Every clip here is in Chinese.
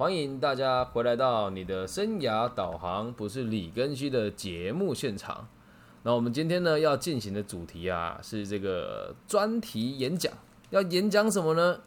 欢迎大家回来到你的生涯导航不是李根熙的节目现场。那我们今天呢要进行的主题啊是这个专题演讲，要演讲什么呢？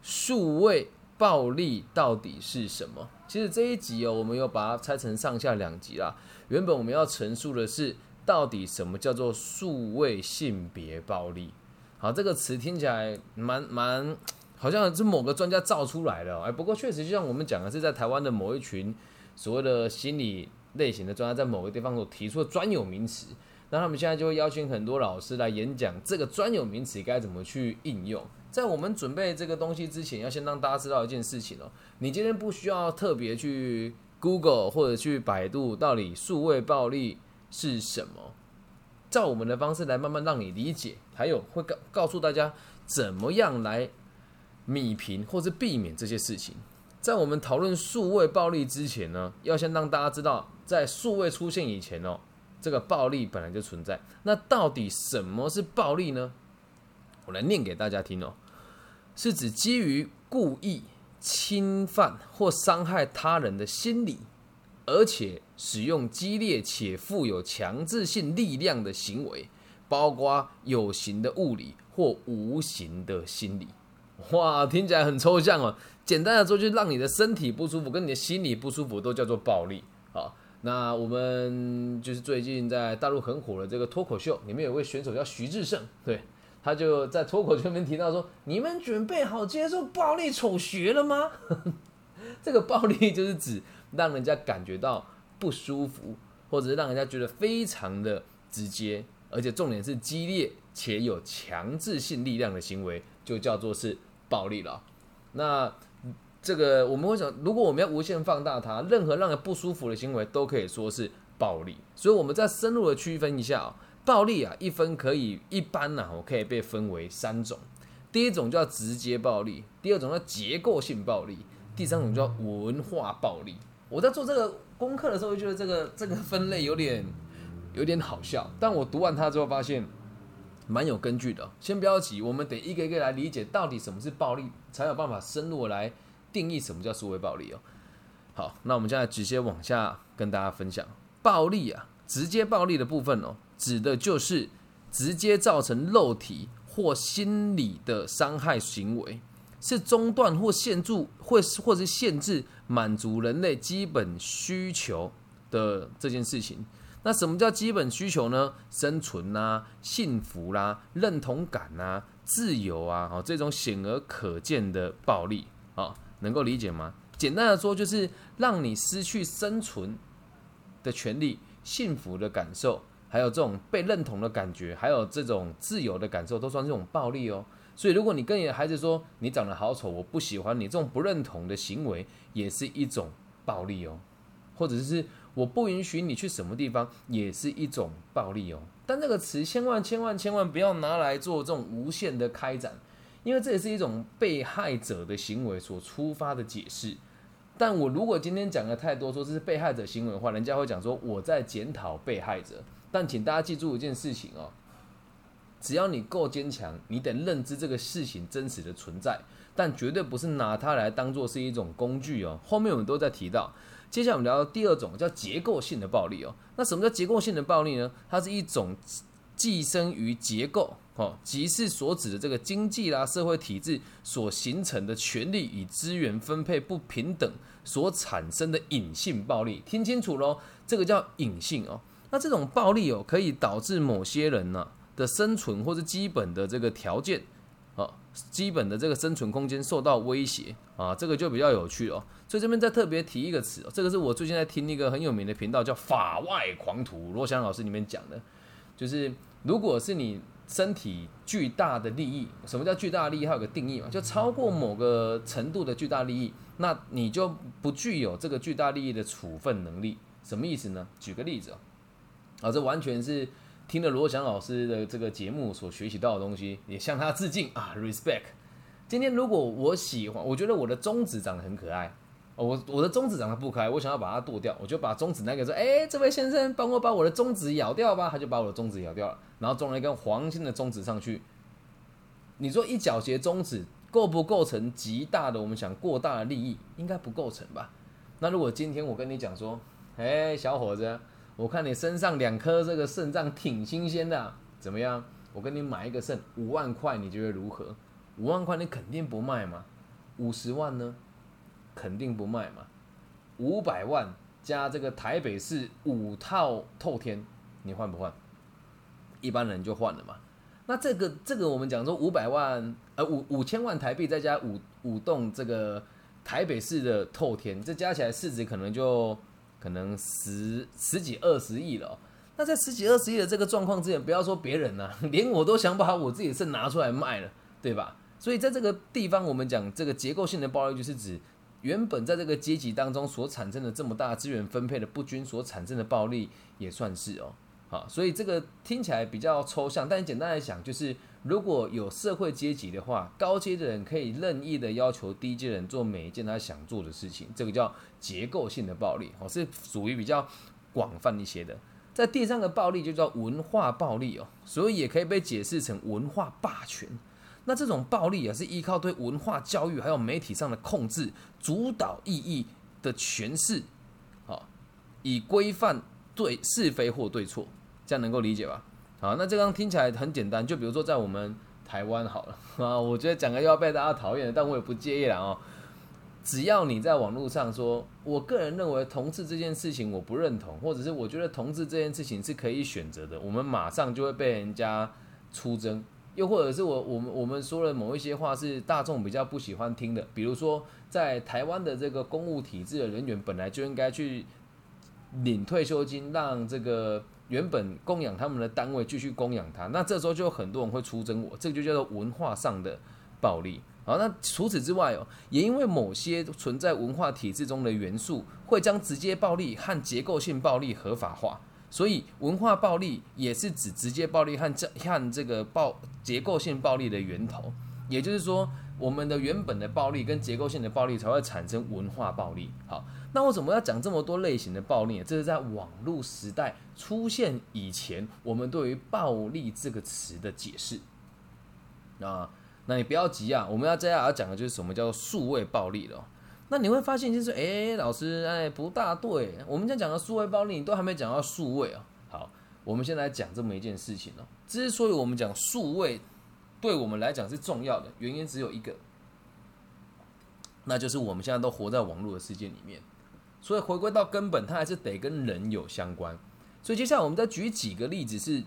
数位暴力到底是什么？其实这一集我们又把它拆成上下两集啦。原本我们要陈述的是到底什么叫做数位性别暴力。好，这个词听起来蛮好像是某个专家造出来的不过确实就像我们讲的是在台湾的某一群所谓的心理类型的专家在某个地方所提出的专有名词，那他们现在就会邀请很多老师来演讲这个专有名词该怎么去应用。在我们准备这个东西之前，要先让大家知道一件事情你今天不需要特别去 Google 或者去百度到底数位暴力是什么，照我们的方式来慢慢让你理解，还有会告诉大家怎么样来弭平或是避免这些事情。在我们讨论数位暴力之前呢，要先让大家知道在数位出现以前这个暴力本来就存在。那到底什么是暴力呢？我来念给大家听是指基于故意侵犯或伤害他人的心理，而且使用激烈且富有强制性力量的行为，包括有形的物理或无形的心理。哇，听起来很抽象简单的说，就让你的身体不舒服跟你的心理不舒服都叫做暴力。好，那我们就是最近在大陆很火的这个脱口秀里面有位选手叫徐志胜，对，他就在脱口秀里面提到说，你们准备好接受暴力丑学了吗？这个暴力就是指让人家感觉到不舒服，或者是让人家觉得非常的直接，而且重点是激烈且有强制性力量的行为，就叫做是暴力了。那这个我们会想，如果我们要无限放大它，任何让人不舒服的行为都可以说是暴力。所以我们再深入的区分一下暴力一般可以被分为三种。第一种叫直接暴力，第二种叫结构性暴力，第三种叫文化暴力。我在做这个功课的时候，觉得这个分类有点好笑，但我读完它之后发现蛮有根据的。先不要急，我们得一个一个来理解到底什么是暴力，才有办法深入来定义什么叫数位暴力好，那我们现在直接往下跟大家分享暴力直接暴力的部分指的就是直接造成肉体或心理的伤害行为，是中断或限制满足人类基本需求的这件事情。那什么叫基本需求呢？生存幸福认同感自由这种显而可见的暴力能够理解吗？简单的说，就是让你失去生存的权利、幸福的感受，还有这种被认同的感觉，还有这种自由的感受，都算是这种暴力所以如果你跟你的孩子说你长得好丑，我不喜欢你，这种不认同的行为也是一种暴力或者是我不允许你去什么地方，也是一种暴力但这个词千万不要拿来做这种无限的开展，因为这也是一种被害者的行为所出发的解释。但我如果今天讲的太多说这是被害者行为的话，人家会讲说我在检讨被害者。但请大家记住一件事情只要你够坚强，你得认知这个事情真实的存在，但绝对不是拿它来当作是一种工具后面我们都在提到。接下来我们聊到第二种叫结构性的暴力那什么叫结构性的暴力呢？它是一种寄生于结构即是所指的这个经济社会体制所形成的权利与资源分配不平等所产生的隐性暴力。听清楚咯，这个叫隐性那这种暴力可以导致某些人的生存或是基本的这个条件基本的这个生存空间受到威胁这个就比较有趣所以这边再特别提一个词这个是我最近在听一个很有名的频道叫法外狂徒罗翔老师里面讲的，就是如果是你身体巨大的利益，什么叫巨大利益？它有个定义就超过某个程度的巨大利益，那你就不具有这个巨大利益的处分能力。什么意思呢？举个例子这完全是听了罗翔老师的这个节目所学习到的东西，也向他致敬respect。 今天如果我喜欢，我觉得我的中指长得很可爱我的中指长得不可爱，我想要把它剁掉，我就把中指那个说这位先生帮我把我的中指咬掉吧，他就把我的中指咬掉了，然后装了一根黄金的中指上去。你说一角节中指构不构成极大的我们想过大的利益，应该不构成吧。那如果今天我跟你讲说，哎，小伙子，我看你身上2颗这个肾脏挺新鲜的啊，怎么样？我跟你买一个肾5万块，你觉得如何？5万块你肯定不卖嘛。50万呢，肯定不卖嘛。500万加这个台北市5套透天，你换不换？一般人就换了嘛。那这个我们讲说5000万台币再加5栋这个台北市的透天，这加起来市值可能10几20亿了哦。那在10几20亿的这个状况之前，不要说别人啊，连我都想把我自己的肾拿出来卖了，对吧？所以在这个地方，我们讲这个结构性的暴力，就是指原本在这个阶级当中所产生的这么大资源分配的不均所产生的暴力，也算是哦。好，所以这个听起来比较抽象，但简单来讲，就是如果有社会阶级的话，高阶的人可以任意的要求低阶人做每一件他想做的事情，这个叫结构性的暴力，是属于比较广泛一些的。在第三个暴力就叫文化暴力哦，所以也可以被解释成文化霸权。那这种暴力是依靠对文化教育还有媒体上的控制、主导意义的诠释，以规范对是非或对错。这样能够理解吧？好，那这样听起来很简单，就比如说在我们台湾好了啊，我觉得讲个又要被大家讨厌了，但我也不介意啦哦。只要你在网络上说，我个人认为同志这件事情我不认同，或者是我觉得同志这件事情是可以选择的，我们马上就会被人家出征。又或者是我们说了某一些话是大众比较不喜欢听的，比如说在台湾的这个公务体制的人员本来就应该去领退休金，让这个原本供养他们的单位继续供养他，那这时候就有很多人会出征我，这个就叫做文化上的暴力。好，那除此之外哦，也因为某些存在文化体制中的元素，会将直接暴力和结构性暴力合法化，所以文化暴力也是指直接暴力和这个结构性暴力的源头。也就是说，我们的原本的暴力跟结构性的暴力才会产生文化暴力。好，那为什么要讲这么多类型的暴力呢？这是在网络时代出现以前，我们对于暴力这个词的解释。那你不要急啊，我们要接下来讲的就是什么叫做数位暴力了哦。那你会发现就是，老师，不大对，我们讲的数位暴力，你都还没讲到数位啊。好，我们先来讲这么一件事情哦。之所以我们讲数位，对我们来讲是重要的原因只有一个，那就是我们现在都活在网络的世界里面，所以回归到根本，它还是得跟人有相关。所以接下来我们再举几个例子，是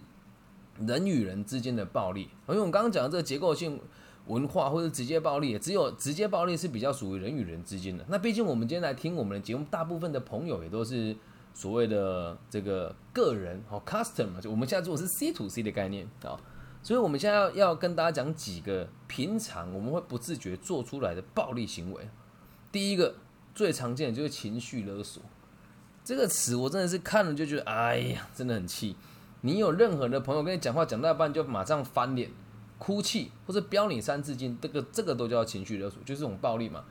人与人之间的暴力。因为我们刚刚讲的这个结构性文化或者直接暴力，也只有直接暴力是比较属于人与人之间的。那毕竟我们今天来听我们的节目，大部分的朋友也都是所谓的这个个人 customer， 我们现在做的是 C2C 的概念。好，所以我们现在要跟大家讲几个平常我们会不自觉做出来的暴力行为。第一个最常见的就是情绪勒索，这个词我真的是看了就觉得哎呀，真的很气。你有任何的朋友跟你讲话讲到一半就马上翻脸、哭泣或者飙你3字经，这个都叫情绪勒索，就是这种暴力嘛。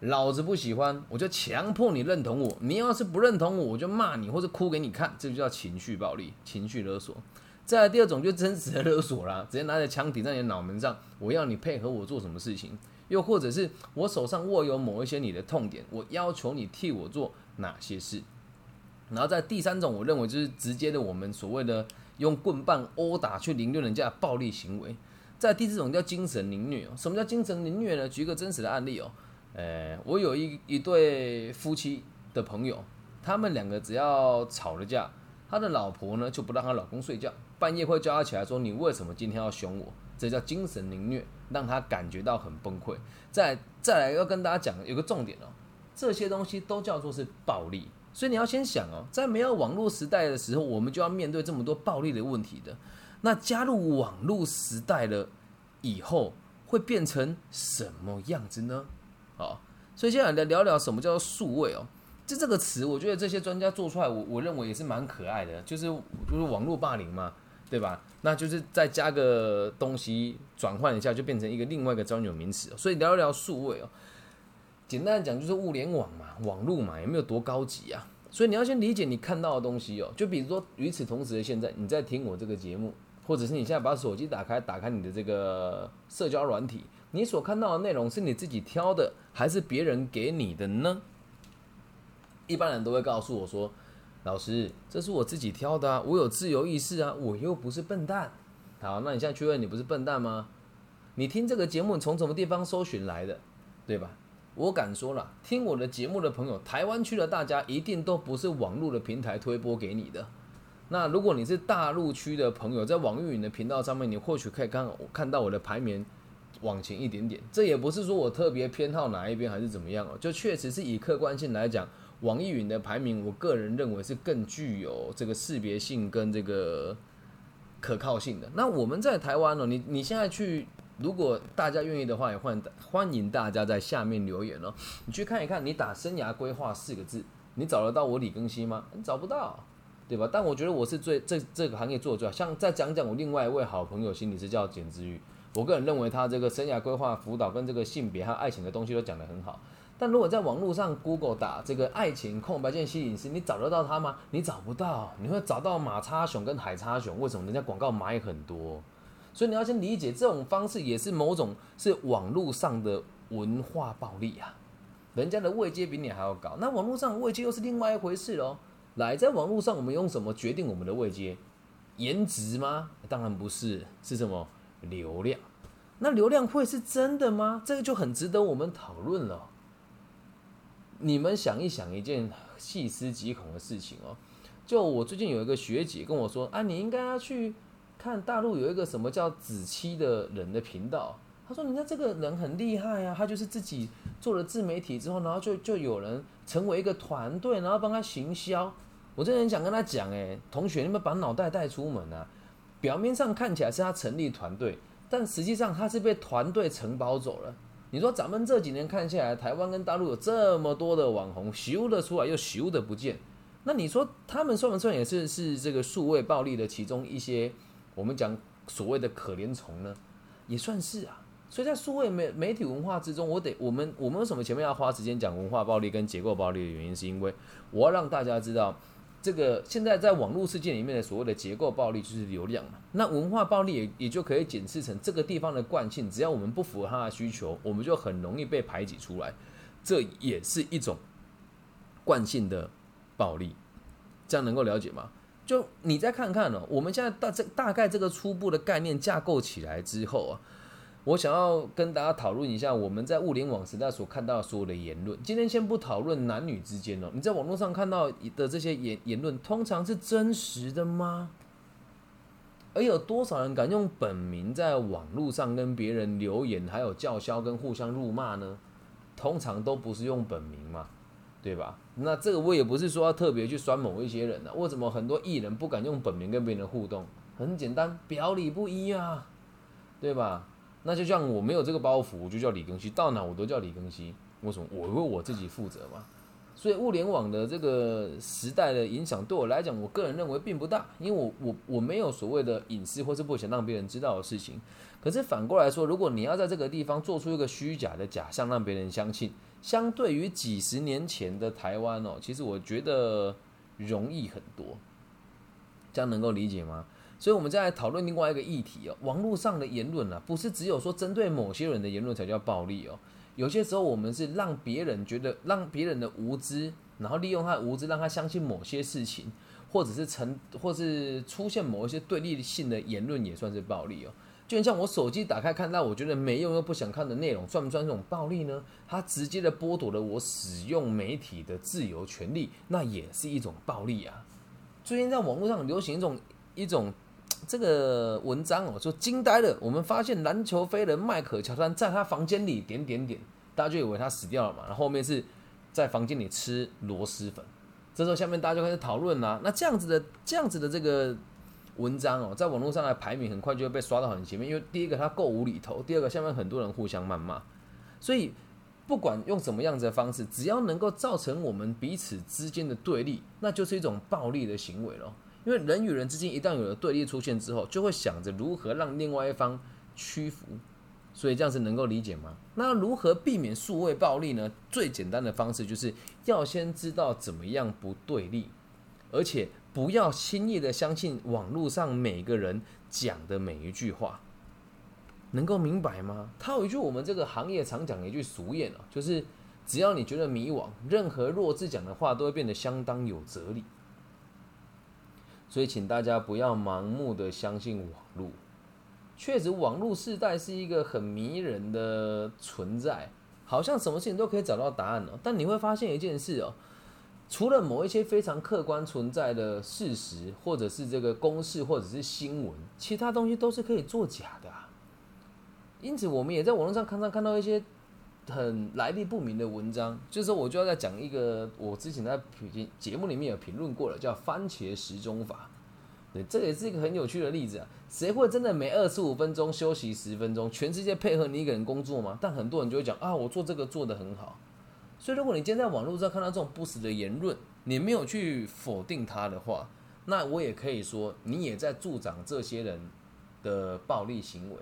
老子不喜欢，我就强迫你认同我，你要是不认同我，我就骂你或者哭给你看，这就叫情绪暴力、情绪勒索。再来第二种就是真实的勒索啦，直接拿着枪抵在你的脑门上，我要你配合我做什么事情。又或者是我手上握有某一些你的痛点，我要求你替我做哪些事。然后在第三种，我认为就是直接的我们所谓的用棍棒殴打去凌虐人家的暴力行为。在第四种叫精神凌虐。什么叫精神凌虐呢？举一个真实的案例哦，我有一对夫妻的朋友，他们2个只要吵了架，他的老婆呢就不让他老公睡觉，半夜会叫他起来说，你为什么今天要凶我？这叫精神凌虐，让他感觉到很崩溃。再来要跟大家讲有个重点哦，这些东西都叫做是暴力。所以你要先想哦，在没有网络时代的时候，我们就要面对这么多暴力的问题的。那加入网络时代了以后，会变成什么样子呢？好，所以接下来聊聊什么叫做数位哦。这个词，我觉得这些专家做出来，我认为也是蛮可爱的，就是网络霸凌嘛，对吧？那就是再加个东西转换一下，就变成另外一个专有名词。所以聊一聊数位哦，简单的讲就是物联网嘛，网络嘛，有没有多高级啊？所以你要先理解你看到的东西哦。就比如说，与此同时的现在，你在听我这个节目，或者是你现在把手机打开你的这个社交软体，你所看到的内容是你自己挑的还是别人给你的呢？一般人都会告诉我说，老师，这是我自己挑的啊，我有自由意识啊，我又不是笨蛋。好，那你现在去问你不是笨蛋吗？你听这个节目你从什么地方搜寻来的，对吧？我敢说了，听我的节目的朋友，台湾区的大家一定都不是网络的平台推播给你的。那如果你是大陆区的朋友，在网易云的频道上面，你或许可以看到我的排名往前一点点。这也不是说我特别偏好哪一边还是怎么样哦，就确实是以客观性来讲，网易云的排名，我个人认为是更具有这个识别性跟这个可靠性的。那我们在台湾哦，你现在去，如果大家愿意的话，也欢迎大家在下面留言哦。你去看一看，你打生涯规划4个字，你找得到我李庚希吗？你找不到，对吧？但我觉得我是这个行业做的最好。像再讲我另外一位好朋友心理师叫简之玉，我个人认为他这个生涯规划辅导跟这个性别和爱情的东西都讲得很好。但如果在网络上 Google 打这个爱情空白键吸引师，你找得到他吗？你找不到，你会找到马叉熊跟海叉熊。为什么？人家广告买很多，所以你要先理解这种方式也是某种是网络上的文化暴力啊，人家的位阶比你还要高。那网络上的位阶又是另外一回事咯。来，在网络上我们用什么决定我们的位阶？颜值吗？当然不是，是什么？流量。那流量会是真的吗？这个就很值得我们讨论了。你们想一想一件细思极恐的事情哦。就我最近有一个学姐跟我说啊，你应该要去看大陆有一个什么叫子期的人的频道。她说人家这个人很厉害啊，他就是自己做了自媒体之后，然后就有人成为一个团队，然后帮他行销。我真的很想跟他讲欸，同学，你们把脑袋带出门啊！表面上看起来是他成立团队，但实际上他是被团队承包走了。你说咱们这几年看下来，台湾跟大陆有这么多的网红，咻的出来又咻的不见，那你说他们算不算也是这个数位暴力的其中一些我们讲所谓的可怜虫呢？也算是啊。所以在数位媒体文化之中，我们为什么前面要花时间讲文化暴力跟结构暴力的原因，是因为我要让大家知道，这个现在在网络世界里面的所谓的结构暴力就是流量嘛，那文化暴力也就可以解释成这个地方的惯性，只要我们不符合它的需求，我们就很容易被排挤出来，这也是一种惯性的暴力，这样能够了解吗？就你再看看哦，我们现在大概这个初步的概念架构起来之后啊，我想要跟大家讨论一下我们在物联网时代所看到的所有的言论。今天先不讨论男女之间哦，你在网络上看到的这些言论通常是真实的吗？而有多少人敢用本名在网络上跟别人留言，还有叫嚣跟互相辱骂呢？通常都不是用本名嘛，对吧？那这个我也不是说要特别去酸某一些人啊，为什么很多艺人不敢用本名跟别人互动？很简单，表里不一啊，对吧？那就像我没有这个包袱，我就叫李庚希，到哪我都叫李庚希，为什么？我为我自己负责嘛。所以物联网的这个时代的影响对我来讲，我个人认为并不大，因为我没有所谓的隐私或是不想让别人知道的事情。可是反过来说，如果你要在这个地方做出一个虚假的假象让别人相信，相对于几十年前的台湾哦，其实我觉得容易很多，这样能够理解吗？所以我们再来讨论另外一个议题哦，网络上的言论啊，不是只有说针对某些人的言论才叫暴力哦。有些时候我们是让别人觉得，让别人的无知，然后利用他的无知让他相信某些事情，或是出现某一些对立性的言论，也算是暴力哦。就像我手机打开看到我觉得没用又不想看的内容，算不算这种暴力呢？它直接的剥夺了我使用媒体的自由权利，那也是一种暴力啊。最近在网络上流行一种。这个文章哦，说惊呆了，我们发现篮球飞人迈克乔丹在他房间里点，大家就以为他死掉了嘛。然后后面是在房间里吃螺蛳粉，这时候下面大家就开始讨论啦。那这样子的这个文章哦，在网络上的排名很快就会被刷到很前面，因为第一个它够无厘头，第二个下面很多人互相谩骂，所以不管用什么样子的方式，只要能够造成我们彼此之间的对立，那就是一种暴力的行为了。因为人与人之间一旦有了对立出现之后，就会想着如何让另外一方屈服，所以这样子能够理解吗？那如何避免数位暴力呢？最简单的方式就是要先知道怎么样不对立，而且不要轻易的相信网络上每个人讲的每一句话。能够明白吗？他有一句我们这个行业常讲的一句俗谚啊，就是只要你觉得迷惘，任何弱智讲的话都会变得相当有哲理。所以请大家不要盲目的相信网络。确实，网络世代是一个很迷人的存在，好像什么事情都可以找到答案哦。但你会发现一件事哦，除了某一些非常客观存在的事实，或者是这个公式，或者是新闻，其他东西都是可以作假的啊。因此，我们也在网络上常常看到一些很来历不明的文章。就是我就要再讲一个，我之前在节目里面有评论过了，叫番茄时钟法。对，这也是一个很有趣的例子啊。谁会真的每25分钟休息10分钟，全世界配合你一个人工作吗？但很多人就会讲啊，我做这个做得很好。所以如果你今天在网络上看到这种不实的言论，你没有去否定它的话，那我也可以说你也在助长这些人的暴力行为，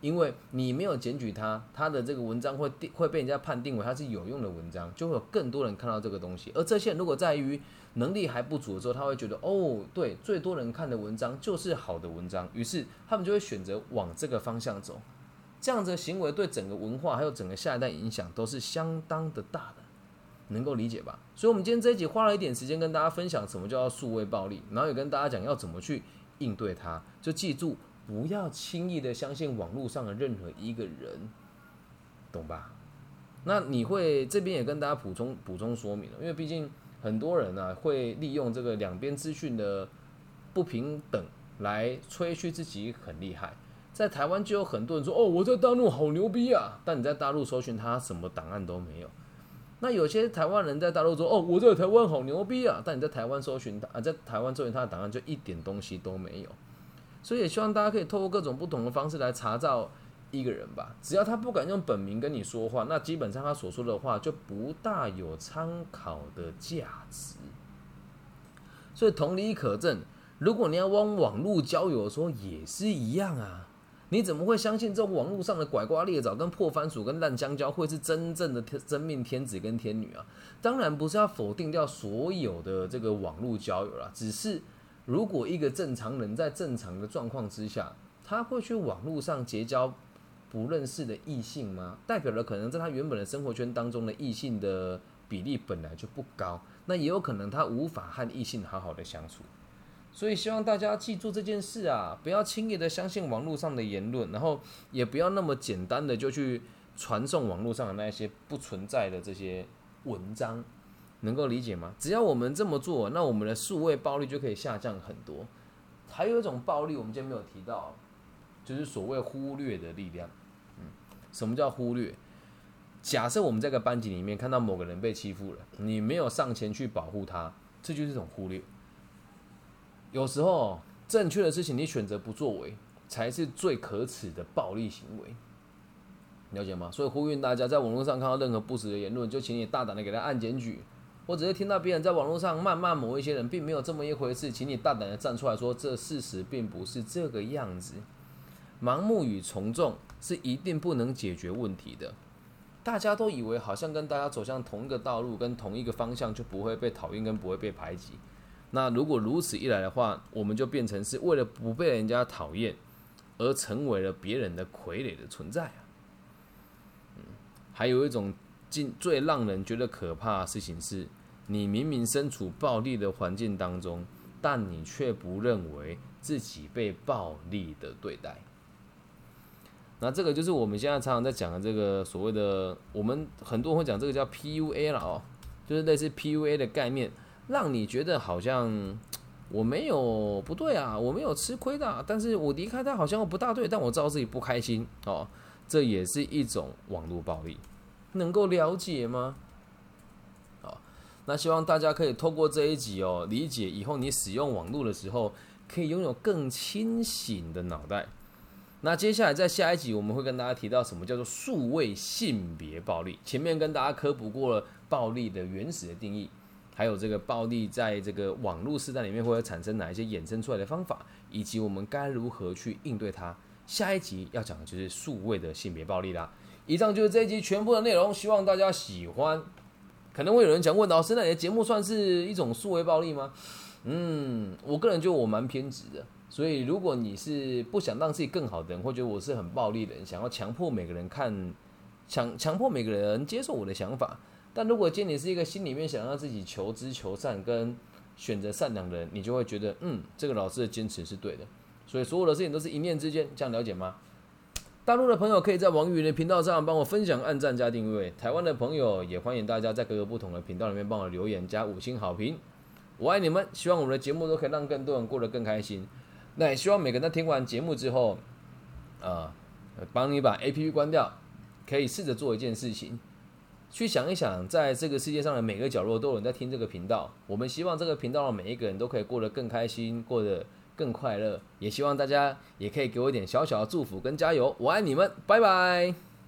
因为你没有检举他，他的这个文章 会被人家判定为他是有用的文章，就会有更多人看到这个东西。而这些人如果在于能力还不足的时候，他会觉得哦，对，最多人看的文章就是好的文章，于是他们就会选择往这个方向走。这样的行为对整个文化还有整个下一代影响都是相当的大的，能够理解吧？所以我们今天这一集花了一点时间跟大家分享什么叫数位暴力，然后也跟大家讲要怎么去应对它。就记住，不要轻易的相信网络上的任何一个人，懂吧？那你会这边也跟大家补充说明了，因为毕竟很多人啊会利用这个两边资讯的不平等来吹嘘自己很厉害。在台湾就有很多人说，哦，我在大陆好牛逼啊，但你在大陆搜寻他什么档案都没有。那有些台湾人在大陆说，哦，我在台湾好牛逼啊，但你在台湾搜寻他，在台湾搜寻他的档案就一点东西都没有。所以也希望大家可以透过各种不同的方式来查找一个人吧。只要他不敢用本名跟你说话，那基本上他所说的话就不大有参考的价值。所以同理可证，如果你要往网络交友的时候也是一样啊。你怎么会相信这种网络上的拐瓜裂枣跟破番薯跟烂香蕉会是真正的真命天子跟天女啊？当然不是要否定掉所有的这个网络交友啦，只是如果一个正常人在正常的状况之下，他会去网络上结交不认识的异性吗？代表了可能在他原本的生活圈当中的异性的比例本来就不高，那也有可能他无法和异性好好的相处。所以希望大家记住这件事啊，不要轻易的相信网络上的言论，然后也不要那么简单的就去传送网络上的那些不存在的这些文章，能够理解吗？只要我们这么做，那我们的数位暴力就可以下降很多。还有一种暴力我们今天没有提到，就是所谓忽略的力量。什么叫忽略？假设我们在个班级里面看到某个人被欺负了，你没有上前去保护他，这就是一种忽略。有时候正确的事情你选择不作为，才是最可耻的暴力行为，了解吗？所以呼吁大家，在网络上看到任何不实的言论，就请你大胆的给他按检举，或者是听到别人在网络上谩骂某一些人，并没有这么一回事，请你大胆的站出来说，这事实并不是这个样子。盲目与从众是一定不能解决问题的。大家都以为好像跟大家走向同一个道路，跟同一个方向，就不会被讨厌，跟不会被排挤。那如果如此一来的话，我们就变成是为了不被人家讨厌而成为了别人的傀儡的存在啊。还有一种最让人觉得可怕的事情是，你明明身处暴力的环境当中，但你却不认为自己被暴力的对待。那这个就是我们现在常常在讲的这个所谓的，我们很多人会讲这个叫 PUA 啦哦，就是类似 PUA 的概念。让你觉得好像我没有不对啊，我没有吃亏的啊，但是我离开他好像又不大对，但我知道自己不开心哦，这也是一种网络暴力，能够了解吗？哦，那希望大家可以透过这一集哦，理解以后你使用网络的时候，可以拥有更清醒的脑袋。那接下来在下一集我们会跟大家提到什么叫做数位性别暴力，前面跟大家科普过了暴力的原始的定义。还有这个暴力在这个网络时代里面会产生哪一些衍生出来的方法，以及我们该如何去应对它。下一集要讲的就是数位的性别暴力啦。以上就是这一集全部的内容，希望大家喜欢。可能会有人想问，老师，那你的节目算是一种数位暴力吗？我个人觉得我蛮偏执的，所以如果你是不想让自己更好的人，或觉得我是很暴力的人，想要强迫每个人强迫每个人接受我的想法，但如果今天你是一个心里面想让自己求知求善跟选择善良的人，你就会觉得这个老师的坚持是对的，所以所有的事情都是一念之间，这样了解吗？大陆的朋友可以在王宇的频道上帮我分享、按赞加订阅，台湾的朋友也欢迎大家在各个不同的频道里面帮我留言加5星好评，我爱你们，希望我们的节目都可以让更多人过得更开心。那也希望每个人在听完节目之后帮你把 APP 关掉，可以试着做一件事情，去想一想在这个世界上的每个角落都有人在听这个频道，我们希望这个频道的每一个人都可以过得更开心，过得更快乐，也希望大家也可以给我一点小小的祝福跟加油，我爱你们，拜拜。